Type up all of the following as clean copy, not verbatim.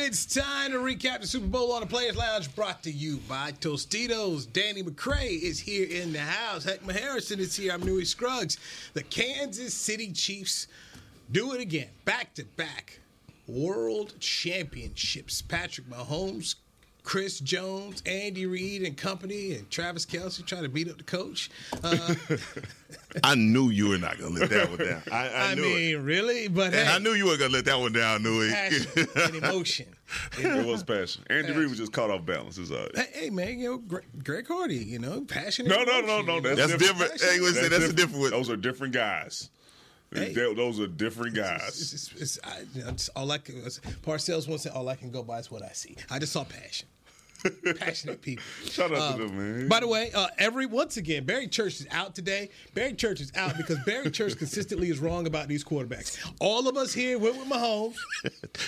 It's time to recap the Super Bowl on the Players Lounge, brought to you by Tostitos. Danny McCray is here in the house. Heck Mah Harrison is here. I'm Newey Scruggs. The Kansas City Chiefs do it again. Back-to-back world championships. Patrick Mahomes, Chris Jones, Andy Reid and company, and Travis Kelce trying to beat up the coach. I knew you were not going to let that one down. I knew it, really? But hey, I knew you weren't going to let that one down, Newey. Passion and emotion. It was passion. Andy Reid was just caught off balance. It's all right. Hey, man, you know, Greg Hardy, you know, passion and emotion. No. That's different. Hey, that's a different one. Those are different guys. Hey, those are different guys. Parcells once said, all I can go by is what I see. I just saw passion. Passionate people. Shout out to them, man. By the way, once again, Barry Church is out today. Barry Church is out because Barry Church consistently is wrong about these quarterbacks. All of us here went with Mahomes.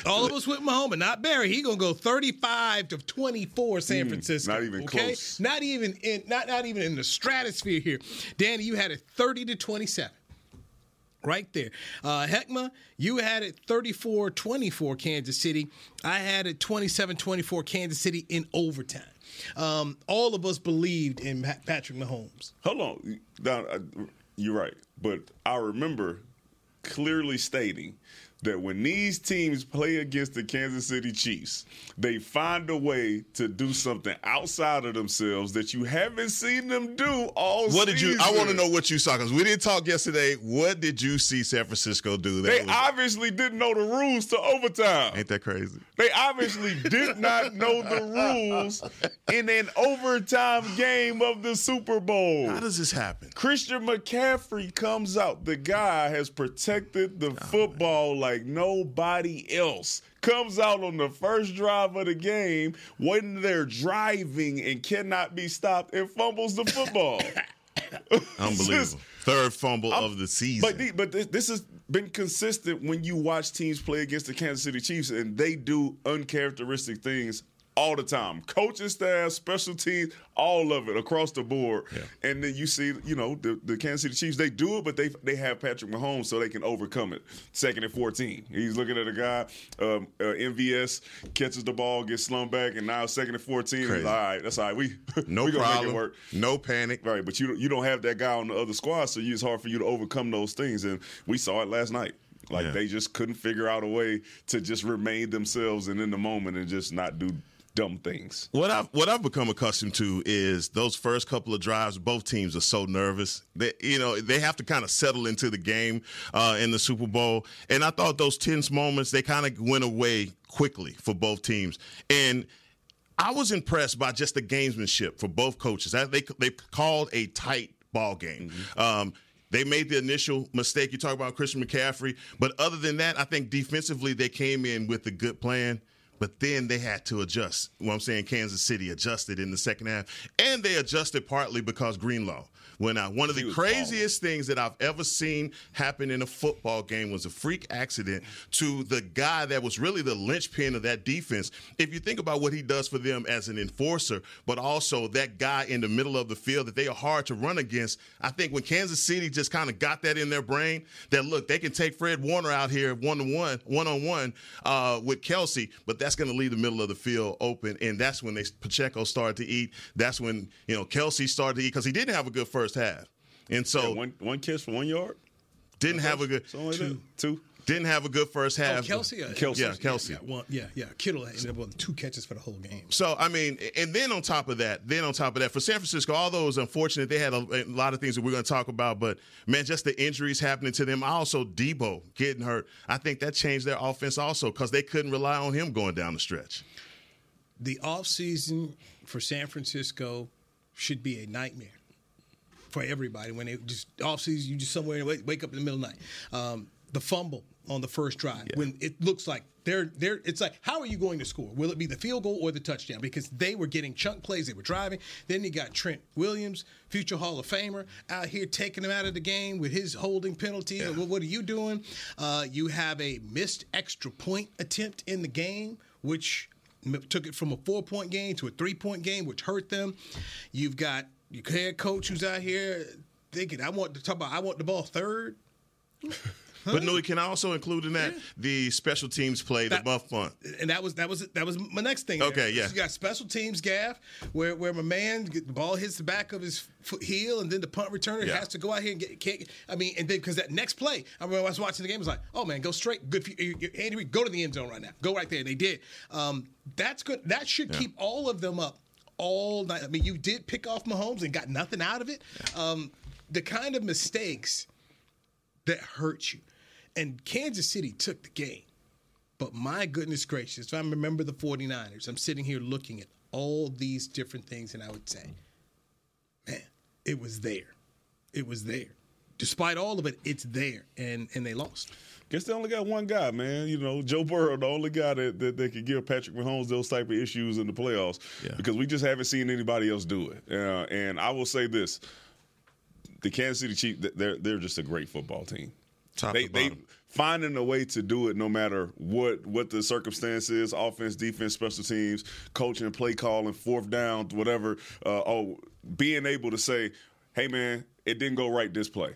All of us went with Mahomes, but not Barry. He gonna go 35-24 San Francisco. Not even close. Not even in the stratosphere here. Danny, you had it 30-27. Right there. Heck Mah, you had it 34-24 Kansas City. I had it 27-24 Kansas City in overtime. All of us believed in Patrick Mahomes. Hold on. Now, you're right. But I remember clearly stating that when these teams play against the Kansas City Chiefs, they find a way to do something outside of themselves that you haven't seen them do all season. I want to know what you saw, because we didn't talk yesterday. What did you see San Francisco do? They obviously didn't know the rules to overtime. Ain't that crazy? They obviously did not know the rules in an overtime game of the Super Bowl. How does this happen? Christian McCaffrey comes out. The guy has protected the football like nobody else. Comes out on the first drive of the game when they're driving and cannot be stopped and fumbles the football. Unbelievable. Third fumble of the season. But this has been consistent when you watch teams play against the Kansas City Chiefs, and they do uncharacteristic things all the time. Coaching staff, special teams, all of it across the board. Yeah. And then you see, you know, the Kansas City Chiefs, they do it, but they have Patrick Mahomes, so they can overcome it. 2nd and 14. He's looking at a guy, MVS, catches the ball, gets slung back, and now 2nd and 14. All right, that's all right. We gonna make it work. No panic. Right, but you don't have that guy on the other squad, so it's hard for you to overcome those things. And we saw it last night. They just couldn't figure out a way to just remain themselves and in the moment and just not do dumb things. What I've become accustomed to is those first couple of drives, both teams are so nervous that, you know, they have to kind of settle into the game in the Super Bowl. And I thought those tense moments, they kind of went away quickly for both teams. And I was impressed by just the gamesmanship for both coaches. They called a tight ball game. Mm-hmm. They made the initial mistake. You talk about Christian McCaffrey. But other than that, I think defensively they came in with a good plan. But then they had to adjust. Well, I'm saying Kansas City adjusted in the second half. And they adjusted partly because Greenlaw went out. One of the craziest things that I've ever seen happen in a football game was a freak accident to the guy that was really the linchpin of that defense. If you think about what he does for them as an enforcer, but also that guy in the middle of the field that they are hard to run against, I think when Kansas City just kind of got that in their brain, that, look, they can take Fred Warner out here one-on-one with Kelce, but that's going to leave the middle of the field open, and that's when Pacheco started to eat. That's when, you know, Kelce started to eat, because he didn't have a good first half, and so one catch for 1 yard. Didn't have a good two. Didn't have a good first half. Kelce. Yeah. Kittle ended up with 2 catches for the whole game. So, I mean, and then on top of that, for San Francisco, although it was unfortunate, they had a lot of things that we're going to talk about. But, man, just the injuries happening to them. Also, Deebo getting hurt. I think that changed their offense also, because they couldn't rely on him going down the stretch. The offseason for San Francisco should be a nightmare for everybody. When they just offseason, you just somewhere and wake up in the middle of the night. The fumble on the first drive when it looks like they're it's like, how are you going to score? Will it be the field goal or the touchdown? Because they were getting chunk plays. They were driving. Then you got Trent Williams, future Hall of Famer, out here taking him out of the game with his holding penalty. Yeah. Well, what are you doing? You have a missed extra point attempt in the game, which took it from a 4-point game to a 3-point game, which hurt them. You've got your head coach who's out here thinking, I want the ball third. But no, it can also include in that the special teams play, the buff punt, and that was my next thing. Okay, yeah, so you got special teams gaff where my man, the ball hits the back of his heel, and then the punt returner has to go out here and then because that next play, I remember I was watching the game, I was like, oh man, go straight, good for you, Andy Reid, go to the end zone right now, go right there, and they did. That's good. That should keep all of them up all night. I mean, you did pick off Mahomes and got nothing out of it. The kind of mistakes that hurt you. And Kansas City took the game. But my goodness gracious, if I remember the 49ers, I'm sitting here looking at all these different things, and I would say, man, it was there. It was there. Despite all of it, it's there. And they lost. Guess they only got one guy, man. You know, Joe Burrow, the only guy that they could give Patrick Mahomes those type of issues in the playoffs because we just haven't seen anybody else do it. And I will say this. The Kansas City Chiefs, they're just a great football team. They finding a way to do it no matter what the circumstance is, offense, defense, special teams, coaching, play calling, fourth down, whatever. Being able to say, hey, man, it didn't go right this play,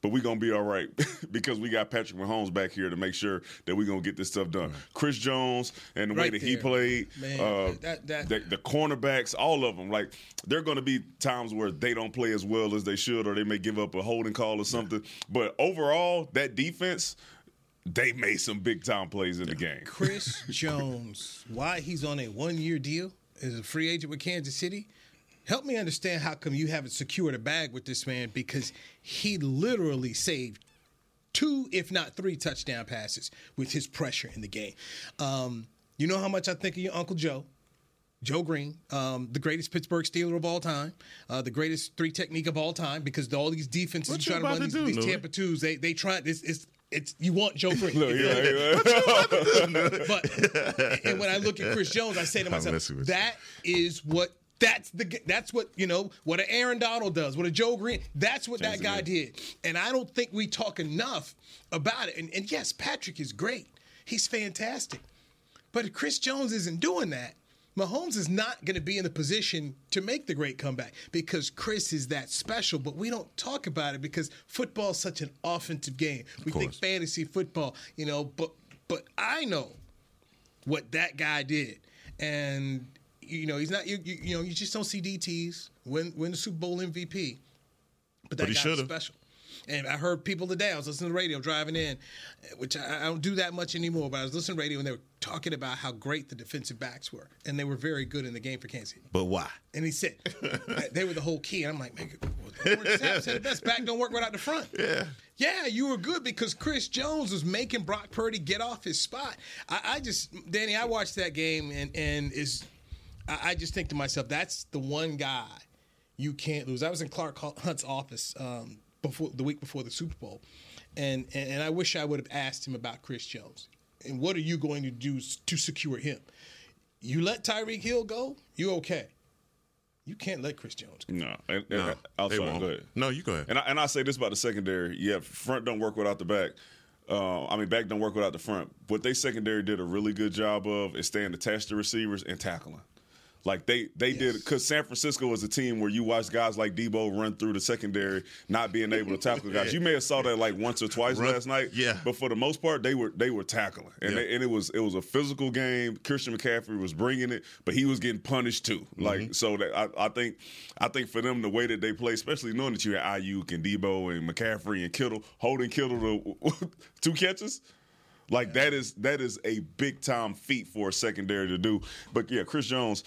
but we're going to be all right because we got Patrick Mahomes back here to make sure that we're going to get this stuff done. Chris Jones and the way that he played, man, the cornerbacks, all of them. Like, there are going to be times where they don't play as well as they should, or they may give up a holding call or something. But overall, that defense, they made some big-time plays in the game. Chris Jones, why he's on a one-year deal as a free agent with Kansas City? Help me understand how come you haven't secured a bag with this man, because he literally saved 2, if not 3, touchdown passes with his pressure in the game. You know how much I think of your Uncle Joe, Joe Green, the greatest Pittsburgh Steeler of all time, the greatest three technique of all time, because all these defenses trying to run these Tampa twos, they try this. It's you want Joe Green. But and when I look at Chris Jones, I say to myself, that's what an Aaron Donald does, what a Joe Green, that's what that guy did. And I don't think we talk enough about it. And yes, Patrick is great. He's fantastic. But if Chris Jones isn't doing that, Mahomes is not going to be in the position to make the great comeback because Chris is that special, but we don't talk about it because football is such an offensive game. We think fantasy football, you know, but I know what that guy did. And you know, he's not. You know, you just don't see DTs win the Super Bowl MVP, but that guy was special. And I heard people today. I was listening to the radio driving in, which I don't do that much anymore. But I was listening to radio, and they were talking about how great the defensive backs were, and they were very good in the game for Kansas City. But why? And he said they were the whole key. And I'm like, man, the best back don't work without the front. Yeah, you were good because Chris Jones was making Brock Purdy get off his spot. Danny, I watched that game and I just think to myself, that's the one guy you can't lose. I was in Clark Hunt's office the week before the Super Bowl, and I wish I would have asked him about Chris Jones. And what are you going to do to secure him? You let Tyreek Hill go, you okay. You can't let Chris Jones go. No. They won't. Go ahead. No, you go ahead. And I say this about the secondary. Yeah, front don't work without the back. Back don't work without the front. What they secondary did a really good job of is staying attached to receivers and tackling. Like they did, because San Francisco was a team where you watch guys like Deebo run through the secondary, not being able to tackle guys. You may have saw that like once or twice last night, but for the most part, they were tackling, and it was a physical game. Christian McCaffrey was bringing it, but he was getting punished too. Like so that I think for them the way that they play, especially knowing that you had Ayuk and Deebo and McCaffrey and Kittle holding Kittle to 2 catches. Like that is a big time feat for a secondary to do. But Chris Jones.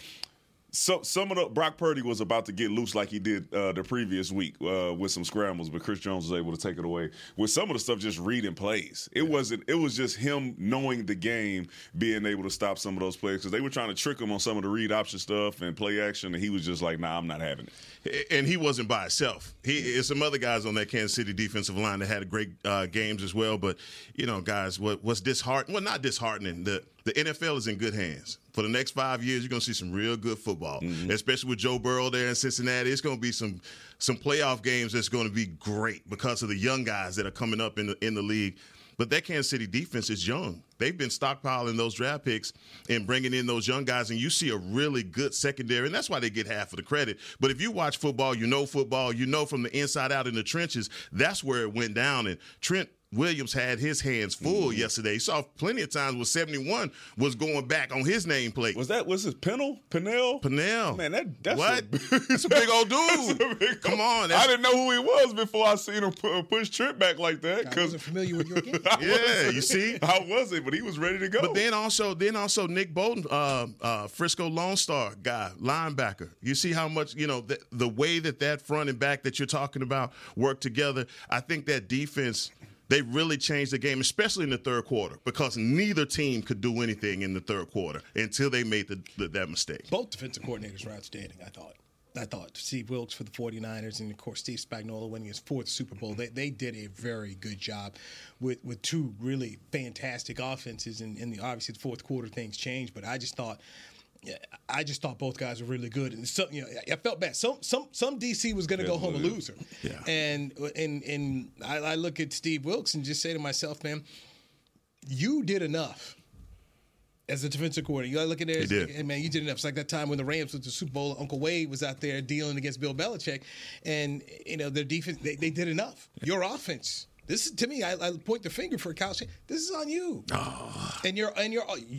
So some of the Brock Purdy was about to get loose like he did the previous week with some scrambles, but Chris Jones was able to take it away with some of the stuff just reading plays. It wasn't. It was just him knowing the game, being able to stop some of those plays because they were trying to trick him on some of the read option stuff and play action, and he was just like, "Nah, I'm not having it." And he wasn't by himself. It's some other guys on that Kansas City defensive line that had great games as well. But you know, guys, what's disheartening? Well, not disheartening. The NFL is in good hands. For the next 5 years, you're going to see some real good football, especially with Joe Burrow there in Cincinnati. It's going to be some playoff games that's going to be great because of the young guys that are coming up in the league. But that Kansas City defense is young. They've been stockpiling those draft picks and bringing in those young guys, and you see a really good secondary, and that's why they get half of the credit. But if you watch football, you know from the inside out in the trenches, that's where it went down. And Trent Williams had his hands full yesterday. He saw plenty of times where 71 was going back on his nameplate. Was his Pennell? Pennell. Man, that's a big old dude. Come on. I didn't know who he was before I seen him push Trent back like that. I wasn't familiar with your game. Yeah, you see? I wasn't, but he was ready to go. But then also Nick Bolton, Frisco Lone Star guy, linebacker. You see how much, you know, the way that front and back that you're talking about work together. I think that defense – they really changed the game, especially in the third quarter, because neither team could do anything in the third quarter until they made that mistake. Both defensive coordinators were outstanding, I thought. Steve Wilks for the 49ers and, of course, Steve Spagnuolo winning his fourth Super Bowl. They did a very good job with two really fantastic offenses, and obviously the fourth quarter things changed, but I just thought both guys were really good, and so, you know, I felt bad. Some DC was going to go home a loser, yeah. And I look at Steve Wilks and just say to myself, man, you did enough as a defensive coordinator. You got to look at there, and man, you did enough. It's like that time when the Rams with the Super Bowl, Uncle Wade was out there dealing against Bill Belichick, and you know their defense, they did enough. Your offense. This is, to me, I point the finger for Kyle Shanahan. This is on you, you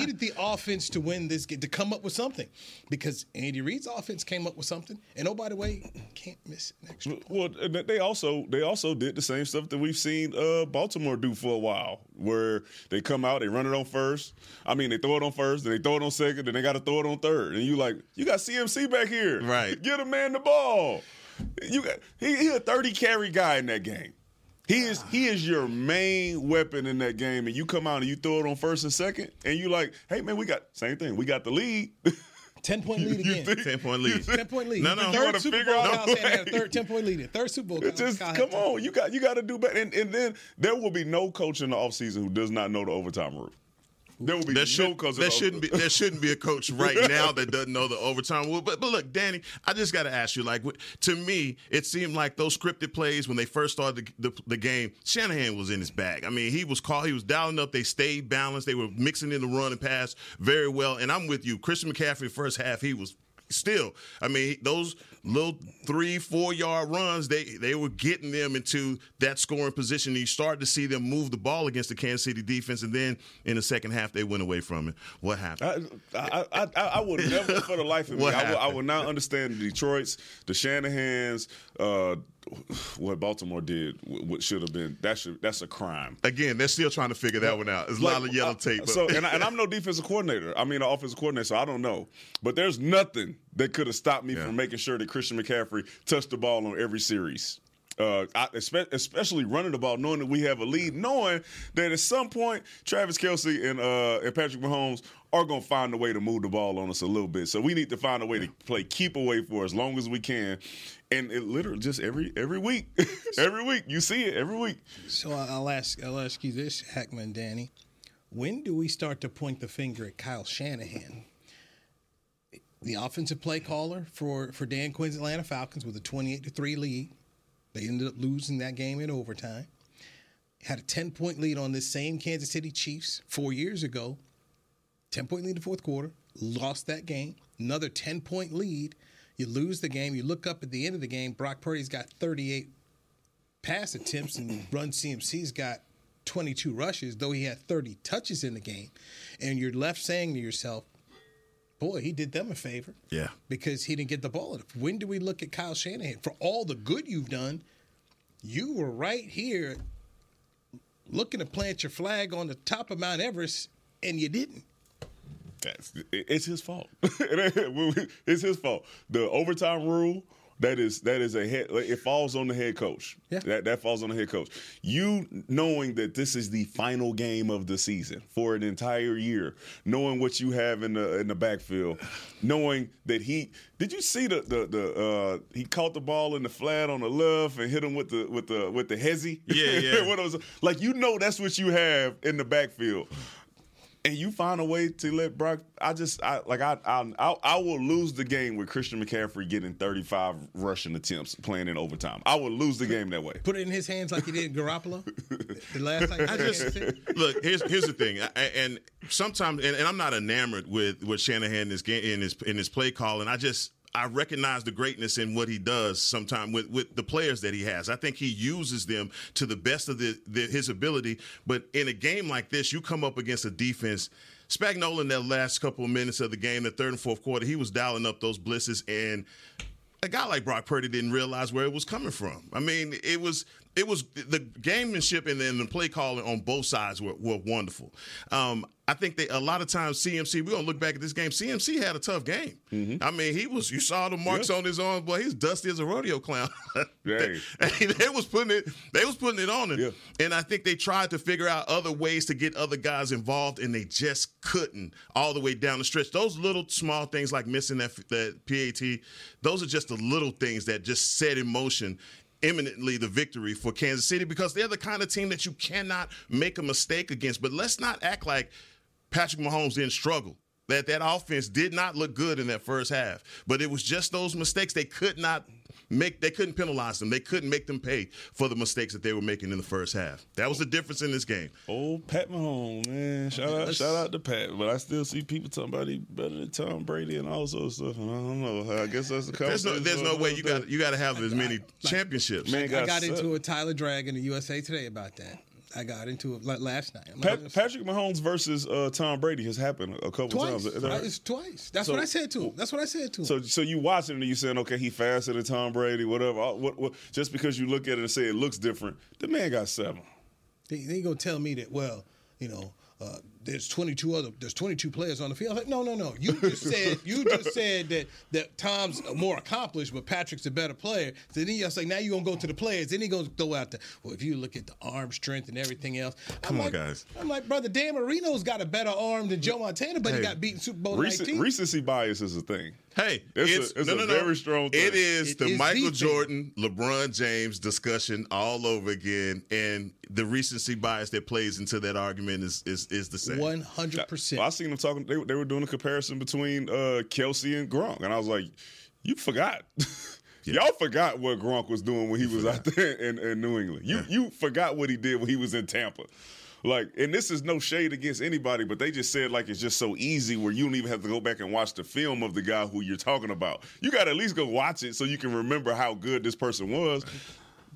needed the offense to win this game, to come up with something, because Andy Reid's offense came up with something. And oh, by the way, can't miss an extra point. Well, they also did the same stuff that we've seen Baltimore do for a while, where they come out, they run it on first. I mean, they throw it on first, then they throw it on second, then they got to throw it on third. And you like, you got CMC back here, right? Get a man the ball. He's a 30 carry guy in that game. He is your main weapon in that game, and you come out and you throw it on first and second, and you like, hey man, we got the lead. 10-point lead again. 10-point lead. 10-point lead. No. Third Super Bowl. Third 10-point lead. Third Super Bowl. Just come on, you got to do better. And then there will be no coach in the offseason who does not know the overtime rule. There shouldn't be a coach right now that doesn't know the overtime rule. But look, Danny, I just got to ask you. Like, to me, it seemed like those scripted plays when they first started the game, Shanahan was in his bag. I mean, he was dialing up. They stayed balanced. They were mixing in the run and pass very well. And I'm with you, Christian McCaffrey. First half, he was. Still, I mean, those little 3-4 yard runs, they were getting them into that scoring position. And you start to see them move the ball against the Kansas City defense, and then in the second half they went away from it. What happened? I would never for the life of me. I would not understand the Detroits, the Shanahans. What Baltimore did, what should have been, that's a crime. Again, they're still trying to figure that one out. There's a lot of yellow tape. But. So, and I'm no defensive coordinator. I mean, an offensive coordinator, so I don't know. But there's nothing that could have stopped me from making sure that Christian McCaffrey touched the ball on every series. Especially running the ball, knowing that we have a lead, knowing that at some point Travis Kelce and Patrick Mahomes are going to find a way to move the ball on us a little bit. So we need to find a way to play keep away for as long as we can. And it literally just every week, every week you see it every week. So I'll ask you this, Hackman, Danny, when do we start to point the finger at Kyle Shanahan? The offensive play caller for Dan Quinn's Atlanta Falcons with a 28-3 lead. They ended up losing that game in overtime. Had a 10-point lead on this same Kansas City Chiefs 4 years ago. 10-point lead in the fourth quarter. Lost that game. Another 10-point lead. You lose the game. You look up at the end of the game. Brock Purdy's got 38 pass attempts, and Run CMC's got 22 rushes, though he had 30 touches in the game. And you're left saying to yourself, boy, he did them a favor. Yeah. Because he didn't get the ball enough. When do we look at Kyle Shanahan? For all the good you've done, you were right here looking to plant your flag on the top of Mount Everest, and you didn't. podcast. It's his fault. It's his fault. The overtime rule, that is a head. It falls on the head coach. Yeah. That falls on the head coach. You knowing that this is the final game of the season for an entire year, knowing what you have in the backfield, knowing that he did you see the he caught the ball in the flat on the left and hit him with the hezzy. Yeah. What was, like, you know, that's what you have in the backfield. And you find a way to let Brock. I will lose the game with Christian McCaffrey getting 35 rushing attempts playing in overtime. I will lose the game that way. Put it in his hands like he did Garoppolo the last time. Look, here's the thing, and sometimes, and I'm not enamored with Shanahan in this game, in his play calling. I recognize the greatness in what he does sometimes with the players that he has. I think he uses them to the best of his ability. But in a game like this, you come up against a defense. Spagnuolo, in that last couple of minutes of the game, the third and fourth quarter, he was dialing up those blitzes, and a guy like Brock Purdy didn't realize where it was coming from. I mean, it was the gamemanship and the play calling on both sides were wonderful. I think a lot of times CMC, we're going to look back at this game, CMC had a tough game. Mm-hmm. I mean, you saw the marks on his arm, boy, he's dusty as a rodeo clown. They was putting it on him. Yeah. And I think they tried to figure out other ways to get other guys involved, and they just couldn't all the way down the stretch. Those little small things like missing that PAT, those are just the little things that just set in motion imminently the victory for Kansas City, because they're the kind of team that you cannot make a mistake against. But let's not act like Patrick Mahomes didn't struggle, that offense did not look good in that first half. But it was just those mistakes. They couldn't penalize them. They couldn't make them pay for the mistakes that they were making in the first half. That was the difference in this game. Oh, Pat Mahomes, man. Shout out to Pat. But I still see people talking about he better than Tom Brady and all sorts of stuff. And I don't know. I guess that's the conversation. There's no way you got to have as many championships. Man, I got into a Tyler Drag in the USA Today about that. I got into it last night. Patrick Mahomes versus Tom Brady has happened a couple times. Right? It's twice. That's what I said to him. So you watching it and you saying, okay, he faster than Tom Brady, whatever. What, just because you look at it and say it looks different, the man got 7. They gonna tell me that? Well, you know, there's 22 players on the field. I was like, no. You just said that Tom's more accomplished, but Patrick's a better player. So then you're like, now you're going to go to the players. Then he's going to throw out if you look at the arm strength and everything else. Come on, guys. I'm like, brother, Dan Marino's got a better arm than Joe Montana, but he got beaten Super Bowl 19. Recency bias is a thing. Hey, it's a very strong thing. It is the Michael Jordan, LeBron James discussion all over again, and the recency bias that plays into that argument is the same. 100%. I seen them talking. They were doing a comparison between Kelce and Gronk, and I was like, you forgot. Yeah. Y'all forgot what Gronk was doing when he was out there in New England. You forgot what he did when he was in Tampa. Like, and this is no shade against anybody, but they just said, like, it's just so easy where you don't even have to go back and watch the film of the guy who you're talking about. You got to at least go watch it so you can remember how good this person was.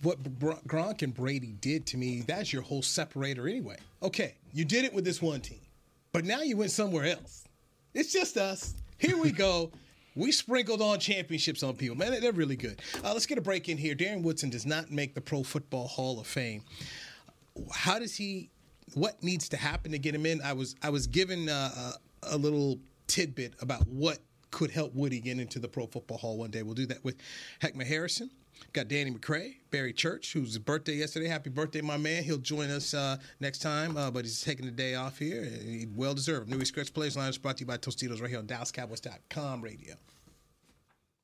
What Gronk and Brady did to me, that's your whole separator anyway. Okay, you did it with this one team, but now you went somewhere else. It's just us. Here we go. We sprinkled on championships on people. Man, they're really good. Let's get a break in here. Darren Woodson does not make the Pro Football Hall of Fame. How does he... What needs to happen to get him in? I was given a little tidbit about what could help Woody get into the Pro Football Hall one day. We'll do that with Heck Mah Harrison. Got Danny McCray, Barry Church, whose birthday yesterday. Happy birthday, my man. He'll join us next time, but he's taking the day off here. Well-deserved. Newey Scruggs Plays Line is brought to you by Tostitos right here on DallasCowboys.com radio.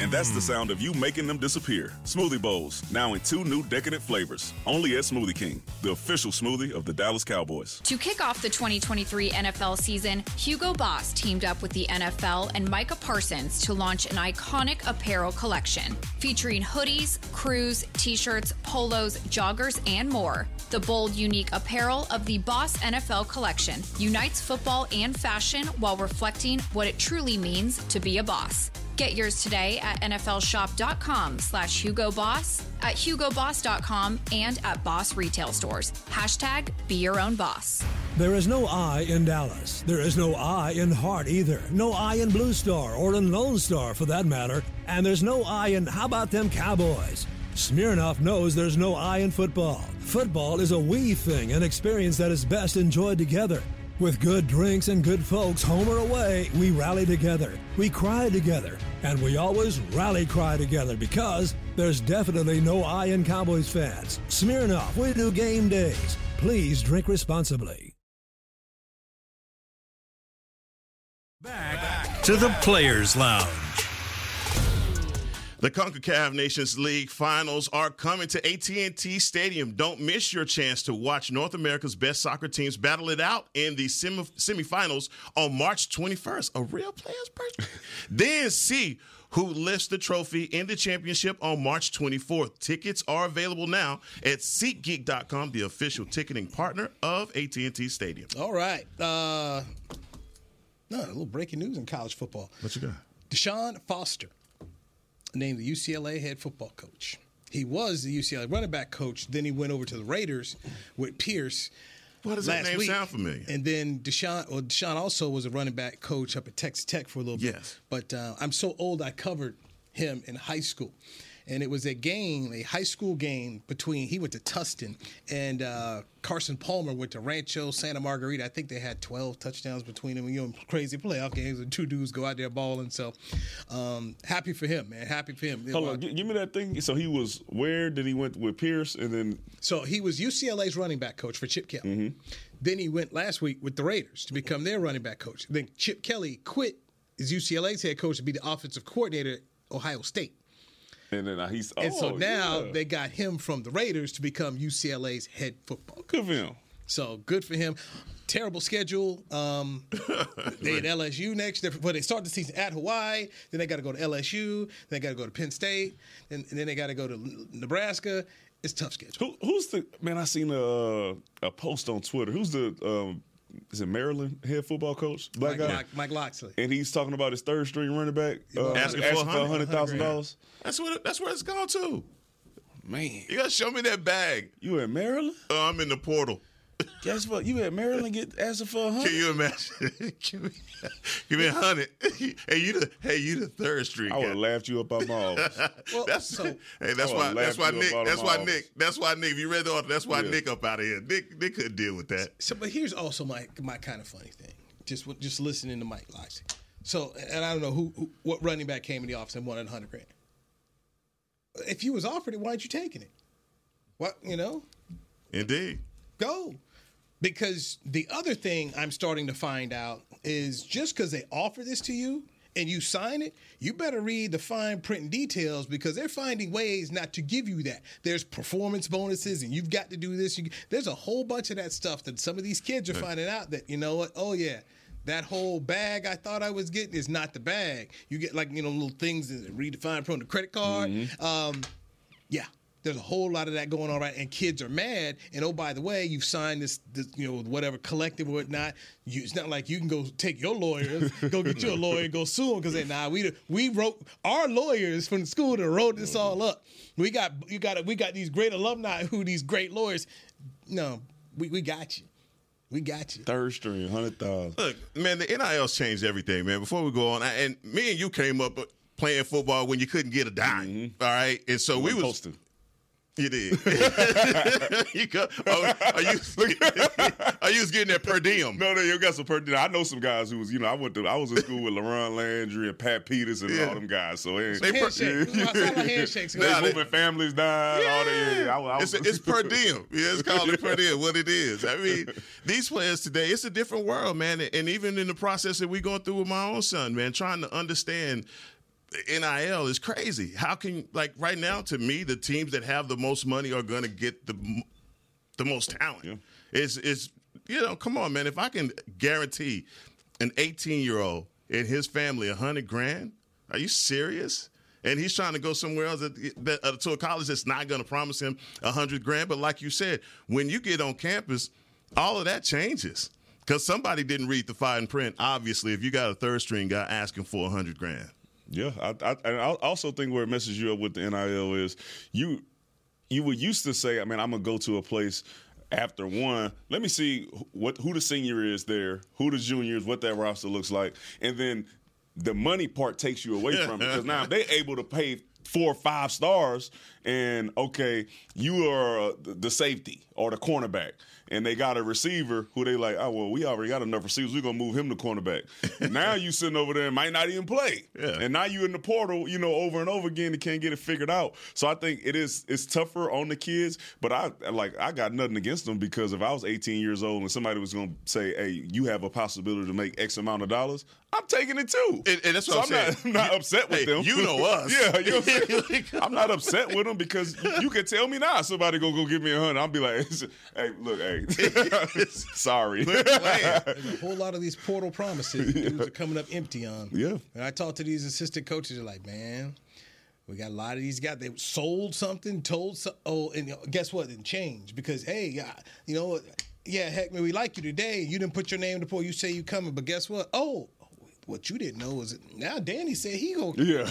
And that's the sound of you making them disappear. Smoothie Bowls, now in 2 new decadent flavors. Only at Smoothie King, the official smoothie of the Dallas Cowboys. To kick off the 2023 NFL season, Hugo Boss teamed up with the NFL and Micah Parsons to launch an iconic apparel collection featuring hoodies, crews, t-shirts, polos, joggers, and more. The bold, unique apparel of the Boss NFL collection unites football and fashion while reflecting what it truly means to be a boss. Get yours today at nflshop.com/Hugo Boss, at hugoboss.com, and at Boss retail stores. # be your own boss. There is no I in Dallas. There is no I in Hart either. No I in Blue Star or in Lone Star for that matter. And there's no I in how about them Cowboys? Smirnoff knows there's no I in football. Football is a we thing, an experience that is best enjoyed together. With good drinks and good folks, home or away, we rally together, we cry together, and we always rally cry together because there's definitely no I in Cowboys fans. Smirnoff, we do game days. Please drink responsibly. Back to the Players Lounge. The CONCACAF Nations League finals are coming to AT&T Stadium. Don't miss your chance to watch North America's best soccer teams battle it out in the semifinals on March 21st. A real player's birthday. Then see who lifts the trophy in the championship on March 24th. Tickets are available now at SeatGeek.com, the official ticketing partner of AT&T Stadium. All right. A little breaking news in college football. What you got? Deshaun Foster. Named the UCLA head football coach. He was the UCLA running back coach. Then he went over to the Raiders with Pierce. What does that name sound familiar? And then Deshaun also was a running back coach up at Texas Tech for a little bit. Yes. But I'm so old I covered him in high school. And it was a high school game between, he went to Tustin, and Carson Palmer went to Rancho Santa Margarita. I think they had 12 touchdowns between them. You know, crazy playoff games, and 2 dudes go out there balling. So happy for him, man. Happy for him. Hold on, give me that thing. So he was, where did he went with Pierce, and then? So he was UCLA's running back coach for Chip Kelly. Mm-hmm. Then he went last week with the Raiders to become their running back coach. Then Chip Kelly quit as UCLA's head coach to be the offensive coordinator at Ohio State. And then they got him from the Raiders to become UCLA's head football coach. Good for him. So good for him. Terrible schedule. They at LSU next. But they start the season at Hawaii. Then they got to go to LSU. Then they got to go to Penn State. And then they got to go to Nebraska. It's a tough schedule. Who's the man? I seen a post on Twitter. Who's the is it Maryland head football coach? Black guy? Mike Loxley. And he's talking about his third string running back. Asking for $100,000. That's where it's gone to. Man. You got to show me that bag. You at Maryland? I'm in the portal. Guess what? You at Maryland asking for $100,000? Can you imagine? Give me $100,000. Hey, you the third string. I would have laughed you up out my office. That's why Nick. If you read the author, that's why Nick up out of here. Nick couldn't deal with that. So, but here's also my kind of funny thing. Just listening to Mike Loxley. So, and I don't know what running back came in the office and wanted $100,000. If you was offered it, why aren't you taking it? What you know? Indeed. Go. Because the other thing I'm starting to find out is just because they offer this to you and you sign it, you better read the fine print and details because they're finding ways not to give you that. There's performance bonuses and you've got to do this. There's a whole bunch of that stuff that some of these kids are finding out that, you know what, oh, yeah, that whole bag I thought I was getting is not the bag. You get little things that read the fine print on the credit card. Mm-hmm. Yeah. There's a whole lot of that going on, right? And kids are mad. And oh, by the way, you've signed this whatever collective or whatnot. It's not like you can go take your lawyers, go get you a lawyer, go sue them because we wrote our lawyers from the school that wrote this all up. We got these great alumni who these great lawyers. No, we got you. We got you. Third string, 100,000. Look, man, the NIL's changed everything, man. Before we go on, and me and you came up playing football when you couldn't get a dime, all right? And so we was posting. You did. I was getting that per diem. No, you got some per diem. I know some guys who was, I was in school with LaRon Landry and Pat Peters and all them guys. So handshakes. They moving families down. Yeah. All that. It's per diem. Yeah, it's called per diem. What it is. I mean, these players today, it's a different world, man. And even in the process that we going through with my own son, man, trying to understand NIL is crazy. How can, like, right now, to me, the teams that have the most money are going to get the most talent. Yeah. It's you know, come on, man. If I can guarantee an 18-year-old and his family $100 grand, are you serious? And he's trying to go somewhere else to a college that's not going to promise him $100 grand. But like you said, when you get on campus, all of that changes because somebody didn't read the fine print. Obviously, if you got a third string guy asking for $100 grand. Yeah, I also think where it messes you up with the NIL is you were used to say, I mean, I'm gonna go to a place after one. Let me see who the senior is there, who the junior is, what that roster looks like, and then the money part takes you away from it because now they're able to pay 4 or 5 stars, and okay, you are the safety or the cornerback, and they got a receiver who they like, oh, well, we already got enough receivers. We're going to move him to cornerback. Now you sitting over there and might not even play. Yeah. And now you in the portal, you know, over and over again, you can't get it figured out. So I think it's tougher on the kids, but I got nothing against them because if I was 18 years old and somebody was going to say, hey, you have a possibility to make X amount of dollars, I'm taking it too. And that's what I'm not upset with them. You know us. Yeah, you know what I'm saying? I'm not upset with them because you can tell me now somebody going to go give me $100. I'll be like, hey, look, hey. Sorry. There's a whole lot of these portal promises dudes are coming up empty on. Yeah. And I talk to these assistant coaches, they're like, man, we got a lot of these guys. They sold something, and guess what? It changed because, hey, you know, yeah, heck, man, we like you today. You didn't put your name in the portal. You say you coming, but guess what? Oh, what you didn't know is that now Danny said he going to. Yeah.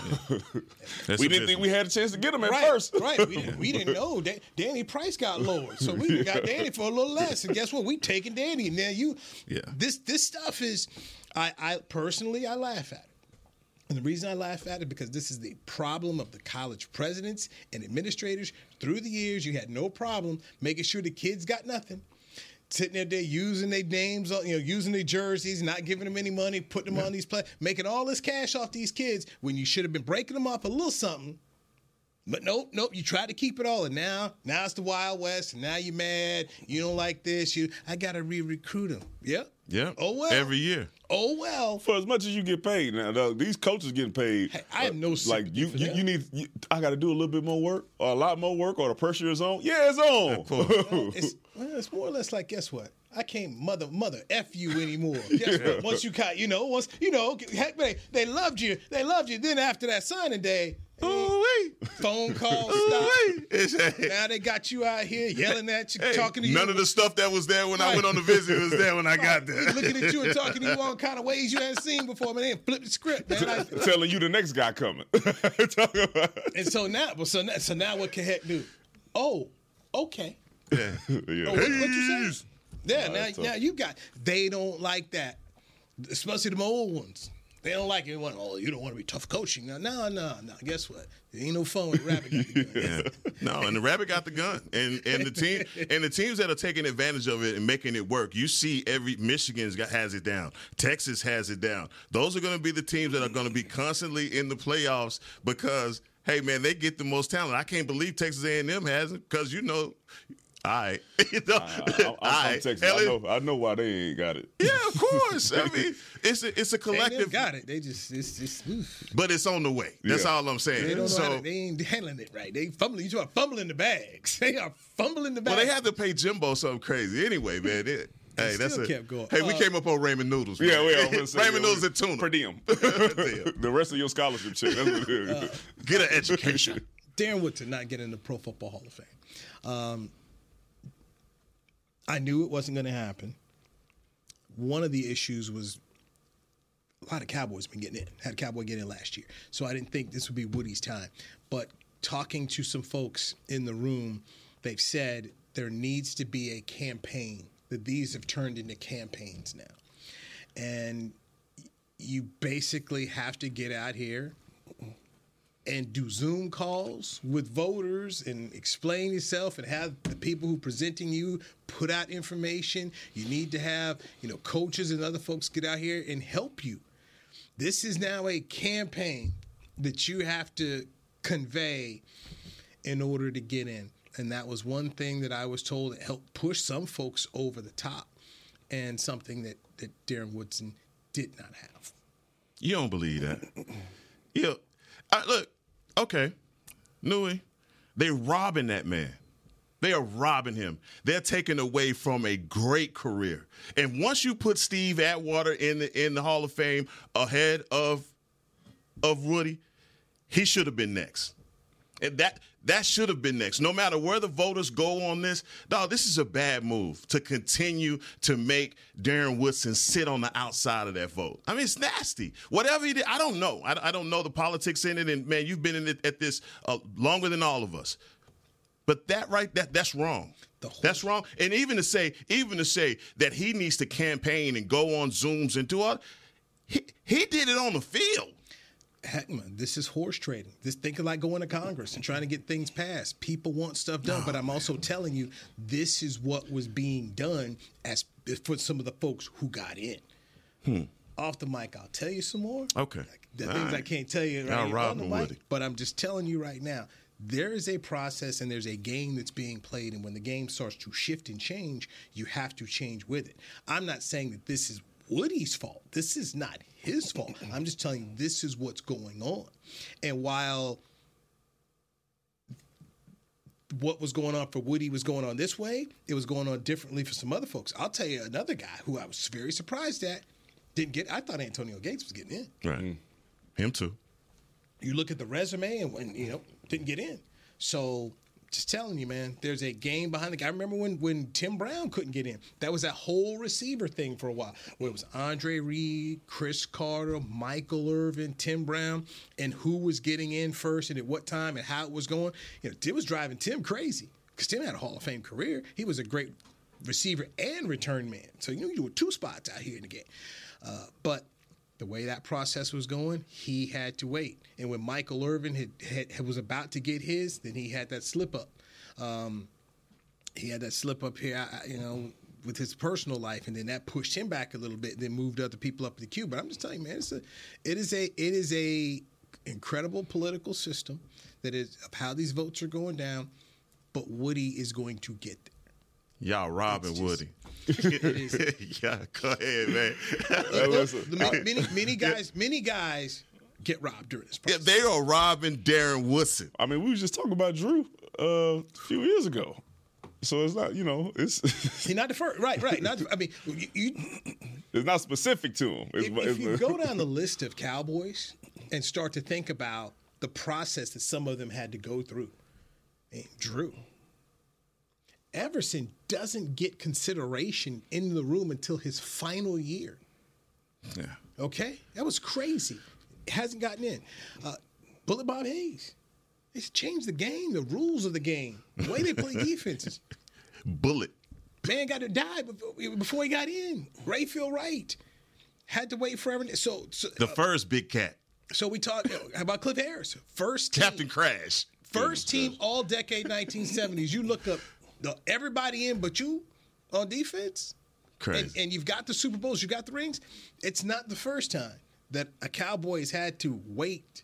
We didn't think we had a chance to get him at first. Right. We didn't know. Danny price got lowered. So we got Danny for a little less. And guess what? We taking Danny. Now you this stuff is I personally I laugh at it. And the reason I laugh at it because this is the problem of the college presidents and administrators. Through the years, you had no problem making sure the kids got nothing. Sitting there using their names, you know, using their jerseys, not giving them any money, putting them on these play, making all this cash off these kids when you should have been breaking them up a little something. But nope, you tried to keep it all, and now it's the Wild West, and now you're mad, you don't like this, I gotta re-recruit them. Yep. Yeah. Oh well. Every year. Oh well. For as much as you get paid now, these coaches getting paid. Hey, I have no sympathy like you need. I got to do a little bit more work, or a lot more work, or the pressure is on. Yeah, it's on. It's more or less like guess what? I can't mother F you anymore. Guess what? Once you caught, heck, they loved you. They loved you. Then after that signing day. Ooh-wee. Phone calls stopped. Now they got you out here yelling at you, talking to you. None of the stuff that was there when I went on the visit was there when I got there. Looking at you and talking to you all kind of ways you hadn't seen before. Man, they flipped the script, man. Telling you the next guy coming. And so now what can Heck do? Oh, okay. Yeah. Oh, what you say? Yeah, now you got – they don't like that, especially the old ones. They don't like anyone. Oh, you don't want to be tough coaching. No. Guess what? There ain't no fun with the rabbit got the gun. No, and the rabbit got the gun. And the teams that are taking advantage of it and making it work, you see every Michigan has it down. Texas has it down. Those are going to be the teams that are going to be constantly in the playoffs because, hey, man, they get the most talent. I can't believe Texas A&M hasn't because, you know – I'm Texas. I know why they ain't got it. Yeah, of course. I mean, it's a collective. They got it. They just it's but it's on the way. That's all I'm saying. They don't know they ain't handling it right. They fumbling. You are fumbling the bags. They are fumbling the bags. Well, they had to pay Jimbo something crazy anyway, man. Hey, that's it. Hey, we came up on ramen noodles. Man. Yeah, ramen noodles and tuna. Per diem. The rest of your scholarship check. That's what it is. Get an education. Darren Wood did not get in the Pro Football Hall of Fame. I knew it wasn't going to happen. One of the issues was a lot of Cowboys been getting in. Had a Cowboy get in last year. So I didn't think this would be Woody's time. But talking to some folks in the room, they've said there needs to be a campaign, that these have turned into campaigns now. And you basically have to get out here and do Zoom calls with voters and explain yourself and have the people who are presenting you put out information. You need to have, coaches and other folks get out here and help you. This is now a campaign that you have to convey in order to get in. And that was one thing that I was told that helped push some folks over the top and something that Darren Woodson did not have. You don't believe that. Look, okay, Newey, they're robbing that man. They are robbing him. They're taking away from a great career. And once you put Steve Atwater in the Hall of Fame ahead of Rudy, he should have been next. And that should have been next. No matter where the voters go on this, dog, this is a bad move to continue to make Darren Woodson sit on the outside of that vote. I mean, it's nasty. Whatever he did, I don't know. I don't know the politics in it. And, man, you've been in it at this longer than all of us. But that right, that's wrong. That's wrong. And even to say that he needs to campaign and go on Zooms and do all, he did it on the field. Heck, man, this is horse trading. This thinking like going to Congress and trying to get things passed. People want stuff done, but I'm also telling you, this is what was being done as for some of the folks who got in. Off the mic, I'll tell you some more. Okay, things I can't tell you right on the mic, but I'm just telling you right now. There is a process and there's a game that's being played, and when the game starts to shift and change, you have to change with it. I'm not saying that this is Woody's fault. This is not his fault. I'm just telling you this is what's going on. And while what was going on for Woody was going on this way, it was going on differently for some other folks. I'll tell you another guy who I was very surprised at didn't get. I thought Antonio Gates was getting in. Right. Him too. You look at the resume and you know, didn't get in. So just telling you, man, there's a game behind the guy. I remember when Tim Brown couldn't get in. That was that whole receiver thing for a while, where it was Andre Reed, Chris Carter, Michael Irvin, Tim Brown, and who was getting in first and at what time and how it was going. You know, it was driving Tim crazy because Tim had a Hall of Fame career. He was a great receiver and return man. So, you know, you were two spots out here in the game. But the way that process was going, he had to wait. And when Michael Irvin was about to get his, then he had that slip up. He had that slip up here, you know, with his personal life, and then that pushed him back a little bit. And then moved other people up the queue. But I'm just telling you, man, it is a incredible political system that is of how these votes are going down. But Woody is going to get there. Y'all robbing Woody. Yeah, go ahead, man. Many guys get robbed during this process. Yeah, they are robbing Darren Woodson. I mean, we were just talking about Drew a few years ago. So it's not, you know, it's he's not deferred. Right. It's not specific to him. If you go down the list of Cowboys and start to think about the process that some of them had to go through, man, Drew. Everson doesn't get consideration in the room until his final year. Yeah. Okay? That was crazy. Hasn't gotten in. Bullet Bob Hayes. It's changed the game, the rules of the game, the way they play defenses. Bullet. Man got to die before he got in. Rayfield Wright. Had to wait forever. So the first big cat. So we talked about Cliff Harris. First team. Captain Crash. First team all-decade 1970s. You look up. Everybody in but you on defense. Crazy. And you've got the Super Bowls, you've got the rings. It's not the first time that a Cowboy has had to wait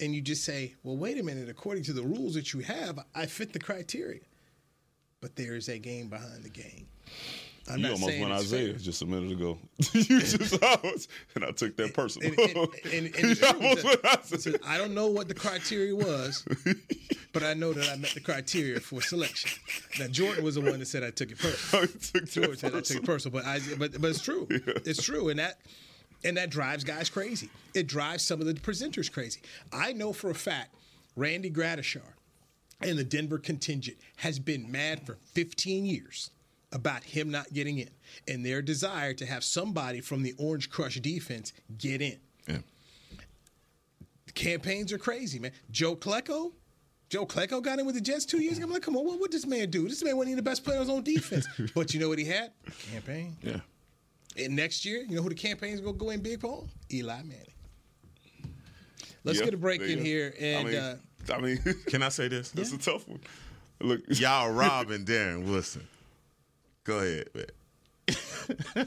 and you just say, well, wait a minute, according to the rules that you have, I fit the criteria. But there is a game behind the game. You almost went Isaiah just a minute ago. I took that personal. I don't know what the criteria was, but I know that I met the criteria for selection. Now Jordan was the one that said I took it personal. Jordan said I took it personal, but it's true. Yeah. It's true, and that drives guys crazy. It drives some of the presenters crazy. I know for a fact, Randy Gratishar and the Denver contingent has been mad for 15 years. About him not getting in and their desire to have somebody from the Orange Crush defense get in. Yeah. The campaigns are crazy, man. Joe Klecko got in with the Jets 2 years ago. I'm like, come on, what would this man do? This man wasn't even the best player on his own defense. But you know what he had? Campaign. Yeah. And next year, you know who the campaign's going to go in big for? Eli Manning. Let's get a break in here. And I mean can I say this? Yeah. This is a tough one. Look, y'all robbing Darren Wilson. Go ahead, man.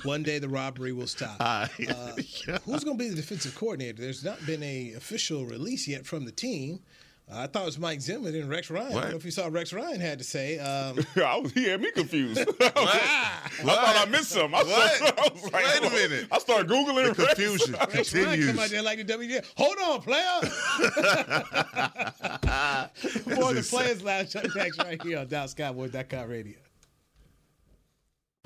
One day the robbery will stop. Who's going to be the defensive coordinator? There's not been an official release yet from the team. I thought it was Mike Zimmer, then Rex Ryan. What? I don't know if you saw Rex Ryan had to say. He had me confused. I thought I missed something. Wait a minute. I started Googling the confusion. Rex Ryan come out there like the WD. Hold on, player. More of the Players Lounge Unpacks right here on DallasCowboys.com radio.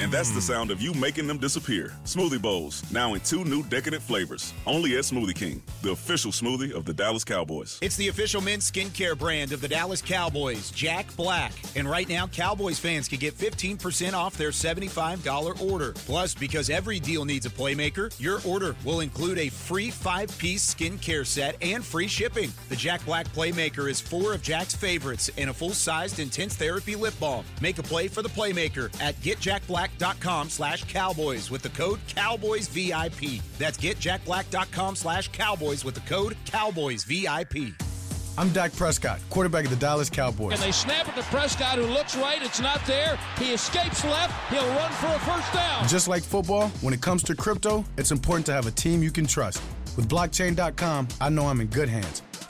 And that's the sound of you making them disappear. Smoothie Bowls, now in two new decadent flavors. Only at Smoothie King, the official smoothie of the Dallas Cowboys. It's the official men's skincare brand of the Dallas Cowboys, Jack Black. And right now, Cowboys fans can get 15% off their $75 order. Plus, because every deal needs a playmaker, your order will include a free 5-piece skincare set and free shipping. The Jack Black Playmaker is 4 of Jack's favorites and a full-sized intense therapy lip balm. Make a play for the Playmaker at GetJackBlack.com/Cowboys with the code CowboysVIP. That's GetJackBlack.com/Cowboys with the code CowboysVIP. I'm Dak Prescott, quarterback of the Dallas Cowboys. And they snap it to Prescott, who looks right. It's not there. He escapes left. He'll run for a first down. Just like football, when it comes to crypto, it's important to have a team you can trust. With blockchain.com, I know I'm in good hands.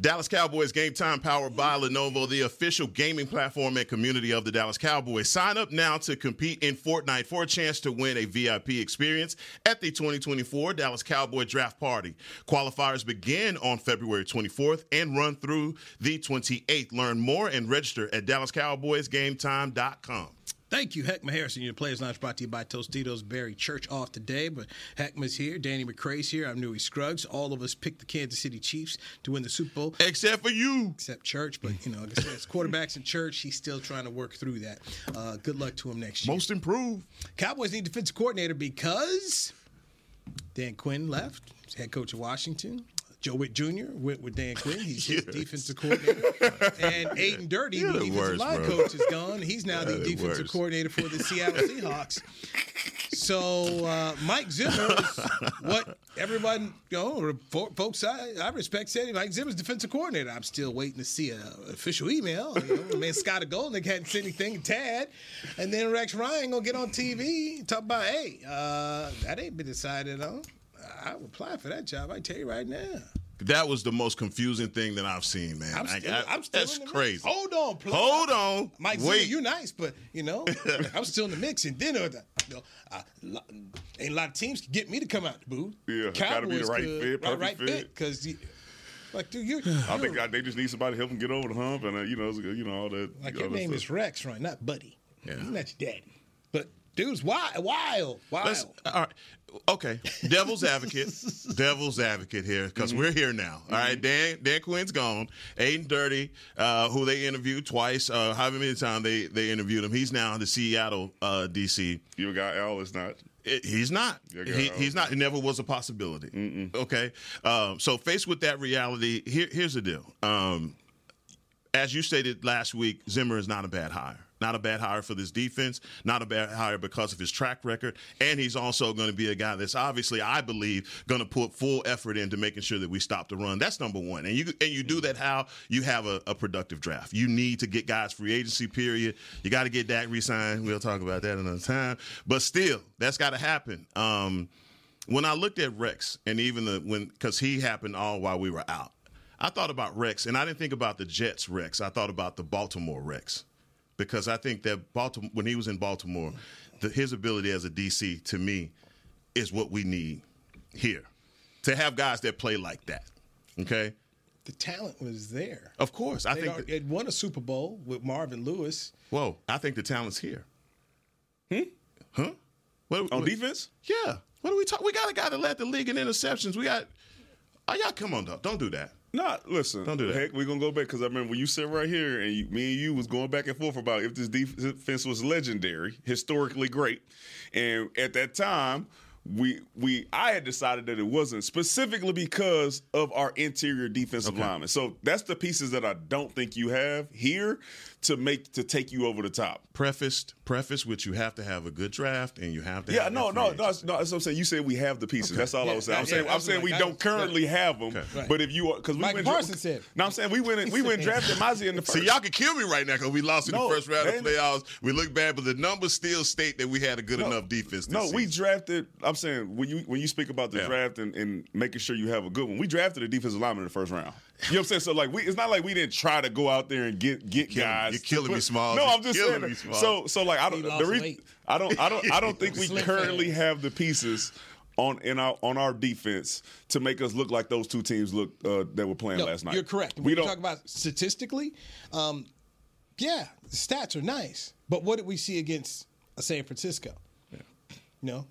Dallas Cowboys Game Time, powered by Lenovo, the official gaming platform and community of the Dallas Cowboys. Sign up now to compete in Fortnite for a chance to win a VIP experience at the 2024 Dallas Cowboy Draft Party. Qualifiers begin on February 24th and run through the 28th. Learn more and register at DallasCowboysGameTime.com. Thank you, Heck Mah Harrison. Your Players Lounge brought to you by Tostitos. Barry Church off today, but Heck Mah's here. Danny McCray's here. I'm Newey Scruggs. All of us picked the Kansas City Chiefs to win the Super Bowl. Except for you. Except Church, but, you know, like I said, it's quarterbacks and Church. He's still trying to work through that. Good luck to him next year. Most improved. Cowboys need defensive coordinator because Dan Quinn left, head coach of Washington. Joe Witt Jr. went with Dan Quinn. He's his defensive coordinator. And Aiden Dirty, the defensive line coach, is gone. He's now the defensive coordinator for the Seattle Seahawks. So Mike Zimmer is what everybody, you know, folks I respect said Mike Zimmer's defensive coordinator. I'm still waiting to see an official email. You know, man, Scott Golnick hadn't said anything. Tad, and then Rex Ryan gonna get on TV and talk about, hey, that ain't been decided on. I would apply for that job. I tell you right now. That was the most confusing thing that I've seen, man. I'm still that's crazy. Hold on, play. Hold on. Mike Zimmer, you're nice, but, you know, I'm still in the mix. And then a lot of teams can get me to come out the booth. Yeah, got to be the right fit, perfect fit. Because, like, dude, I think they just need somebody to help them get over the hump and, you know, all that. Like, your name is Rex, right? Not Buddy. Yeah. He's not your daddy. But, dude's wild. All right. Okay, devil's advocate here, because we're here now. All right, Dan Quinn's gone. Aiden Dirty, who they interviewed twice, however many times they interviewed him, he's now the Seattle DC. Your guy Al is not. He's not. He's not. It never was a possibility. Mm-mm. Okay, so faced with that reality, here's the deal. As you stated last week, Zimmer is not a bad hire. Not a bad hire for this defense, not a bad hire because of his track record, and he's also going to be a guy that's obviously, I believe, going to put full effort into making sure that we stop the run. That's number one. And you do that how you have a productive draft. You need to get guys free agency, period. You got to get Dak re-signed. We'll talk about that another time. But still, that's got to happen. When I looked at Rex, and even because he happened all while we were out, I thought about Rex, and I didn't think about the Jets Rex. I thought about the Baltimore Rex, because I think that Baltimore, when he was in Baltimore, his ability as a DC, to me, is what we need here, to have guys that play like that, okay? The talent was there. Of course. I think they'd won a Super Bowl with Marvin Lewis. Whoa, I think the talent's here. Huh? On defense? Yeah. What are we talking? We got a guy that led the league in interceptions. We got – y'all come on, though. Don't do that. No, listen. Don't do that. Heck, we're going to go back, because I remember when you sit right here and me and you was going back and forth about if this defense was legendary, historically great. And at that time – I had decided that it wasn't, specifically because of our interior defensive linemen. So that's the pieces that I don't think you have here to take you over the top. Preface which, you have to have a good draft and you have to. Yeah, no. That's what I'm saying. You said we have the pieces. Okay. That's all I was saying. I'm saying we don't currently have them. Okay. But if you are, because Micah Parsons said. No, I'm saying we went drafted Mazi in the first. See, y'all can kill me right now because we lost in the first round of playoffs. We look bad, but the numbers still state that we had a good enough defense. We drafted. I'm saying when you speak about the draft and making sure you have a good one, we drafted a defensive lineman in the first round. You know what I'm saying? So like it's not like we didn't try to go out there and get guys. You're killing me, Smalls. No, I'm just saying. So like I don't think we currently have the pieces on our defense to make us look like those two teams that were playing last night. You're correct. We don't talk about statistically. Yeah, the stats are nice, but what did we see against San Francisco? Yeah.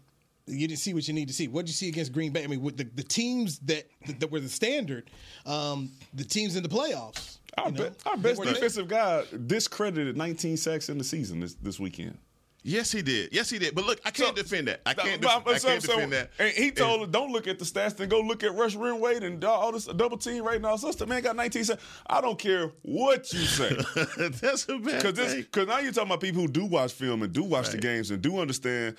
You didn't see what you need to see. What did you see against Green Bay? I mean, with the teams that were the standard, the teams in the playoffs. Our best defensive guy discredited 19 sacks in the season this weekend. Yes, he did. But look, I can't defend that. I can't defend that. And he told him, don't look at the stats, then go look at Rex Ryan, Wade, and all this double team right now. So the man got 19 sacks. I don't care what you say. That's a bad thing. Because now you're talking about people who do watch film and do watch the games and do understand.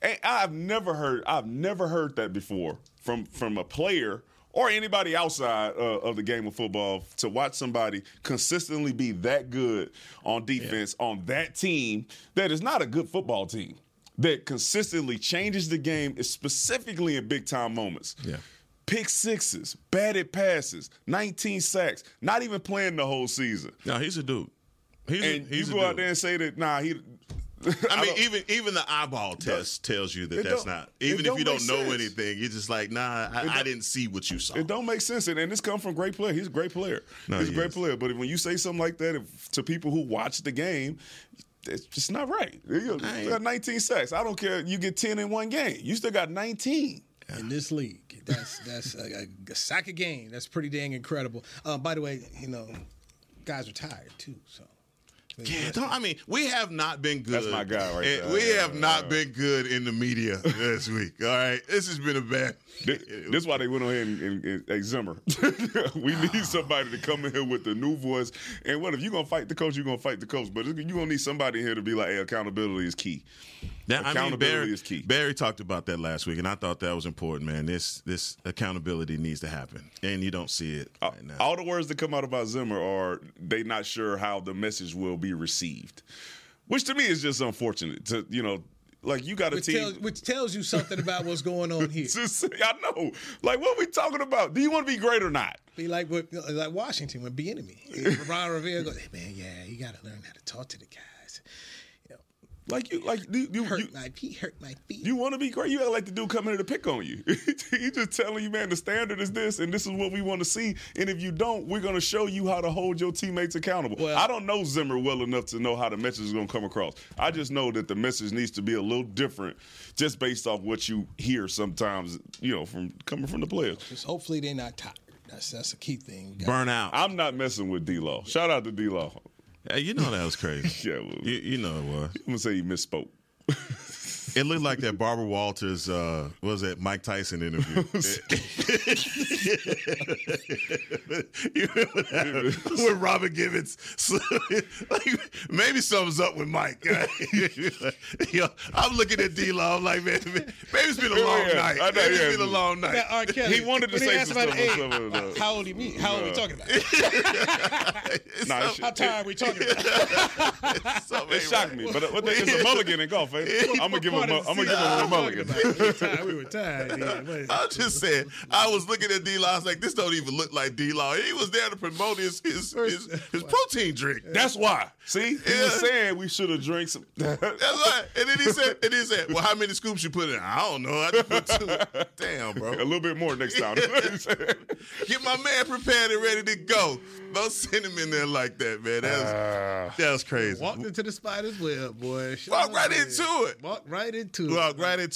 And I've never heard that before from a player or anybody outside of the game of football, to watch somebody consistently be that good on defense on that team that is not a good football team, that consistently changes the game, specifically in big-time moments. Yeah. Pick sixes, batted passes, 19 sacks, not even playing the whole season. No, he's a dude. You go out there and say that, I mean, even the eyeball test tells you that's not. Even if you don't know anything, you're just like, I didn't see what you saw. It don't make sense. And this comes from great player. He's a great player. But when you say something like that to people who watch the game, it's just not right. You got 19 sacks. I don't care. You get 10 in one game. You still got 19. In this league, that's a sack a game. That's pretty dang incredible. By the way, guys are tired too, so. Yeah, we have not been good. That's my guy right there. We have not been good in the media this week, all right? This has been a bad. This is why they went on here and Zimmer. We need somebody to come in here with a new voice. And what if you're going to fight the coach, you're going to fight the coach. But you're going to need somebody here to be like, hey, accountability is key. Accountability is key. Barry talked about that last week, and I thought that was important, man. This accountability needs to happen, and you don't see it right now. All the words that come out about Zimmer are they not sure how the message will be received, which to me is just unfortunate. You got a team. Which tells you something about what's going on here. I know. Like, what are we talking about? Do you want to be great or not? Be like Washington with Bieniemy. Ron Rivera goes, hey, man, you got to learn how to talk to the guys. Hurt my feet. You want to be great? You act like the dude coming here to pick on you. He's just telling you, man, the standard is this, and this is what we want to see. And if you don't, we're going to show you how to hold your teammates accountable. Well, I don't know Zimmer well enough to know how the message is going to come across. I just know that the message needs to be a little different, just based off what you hear sometimes, from coming from the players. Just hopefully they're not tired. That's a key thing. Burnout. I'm not messing with D-Law. Shout out to D-Law. Hey, that was crazy. Yeah, well, you know it was. I'm gonna say you misspoke. It looked like that Barbara Walters, what was that Mike Tyson interview? You remember that? With Robin Givens. So, maybe something's up with Mike. I'm looking at D-Law. I'm like, man, maybe it's been a long night. I know, it's been a long night. Now, R. Kelly, he wanted to say something. How old are you? How old are we talking about? How tired are we talking about? It shocked me. But it's a mulligan in golf, eh? I'm going to give him I'm gonna give him a mulligan. We were tired. Yeah, I'm just saying. I was looking at D-Law. I was like, this don't even look like D-Law. He was there to promote his protein drink. That's why. See, he was saying we should have drank some. That's right. And then he said, well, how many scoops you put in? I don't know. I just put two. Damn, bro. A little bit more next time. Get my man prepared and ready to go. Don't send him in there like that, man. That was crazy. Walked into the spider's web, boy. Walked right into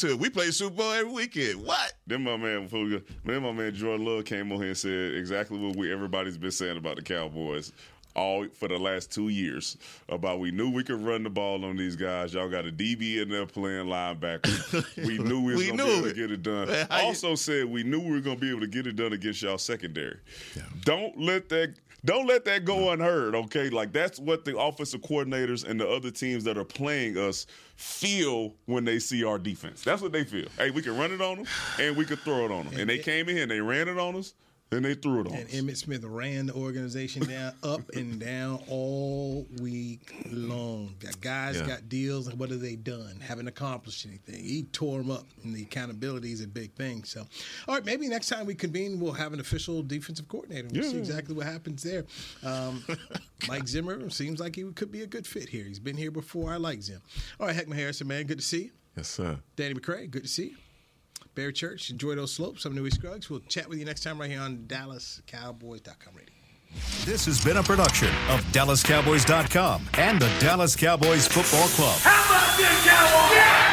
it. We play Super Bowl every weekend. What? Then my man Jordan Love came on here and said exactly what everybody's been saying about the Cowboys all for the last 2 years. About we knew we could run the ball on these guys. Y'all got a DB in there playing linebacker. We knew we were going to be able to get it done. Man, said we knew we were going to be able to get it done against y'all secondary. Yeah. Don't let that go unheard, okay? Like, that's what the offensive coordinators and the other teams that are playing us feel when they see our defense. That's what they feel. Hey, we can run it on them, and we can throw it on them. And they came in here, and they ran it on us, and they threw it on us. And Emmitt Smith ran the organization down, up and down all week long. The guys got deals, and what have they done? Haven't accomplished anything. He tore them up, and the accountability is a big thing. So, all right, maybe next time we convene, we'll have an official defensive coordinator. We'll see exactly what happens there. Mike Zimmer seems like he could be a good fit here. He's been here before. I like Zim. All right, Heck Mah Harrison, man, good to see you. Yes, sir. Danny McCray, good to see you. Barry Church, enjoy those slopes. I'm Newey Scruggs. We'll chat with you next time right here on DallasCowboys.com radio. This has been a production of DallasCowboys.com and the Dallas Cowboys Football Club. How about this, Cowboys? Yeah!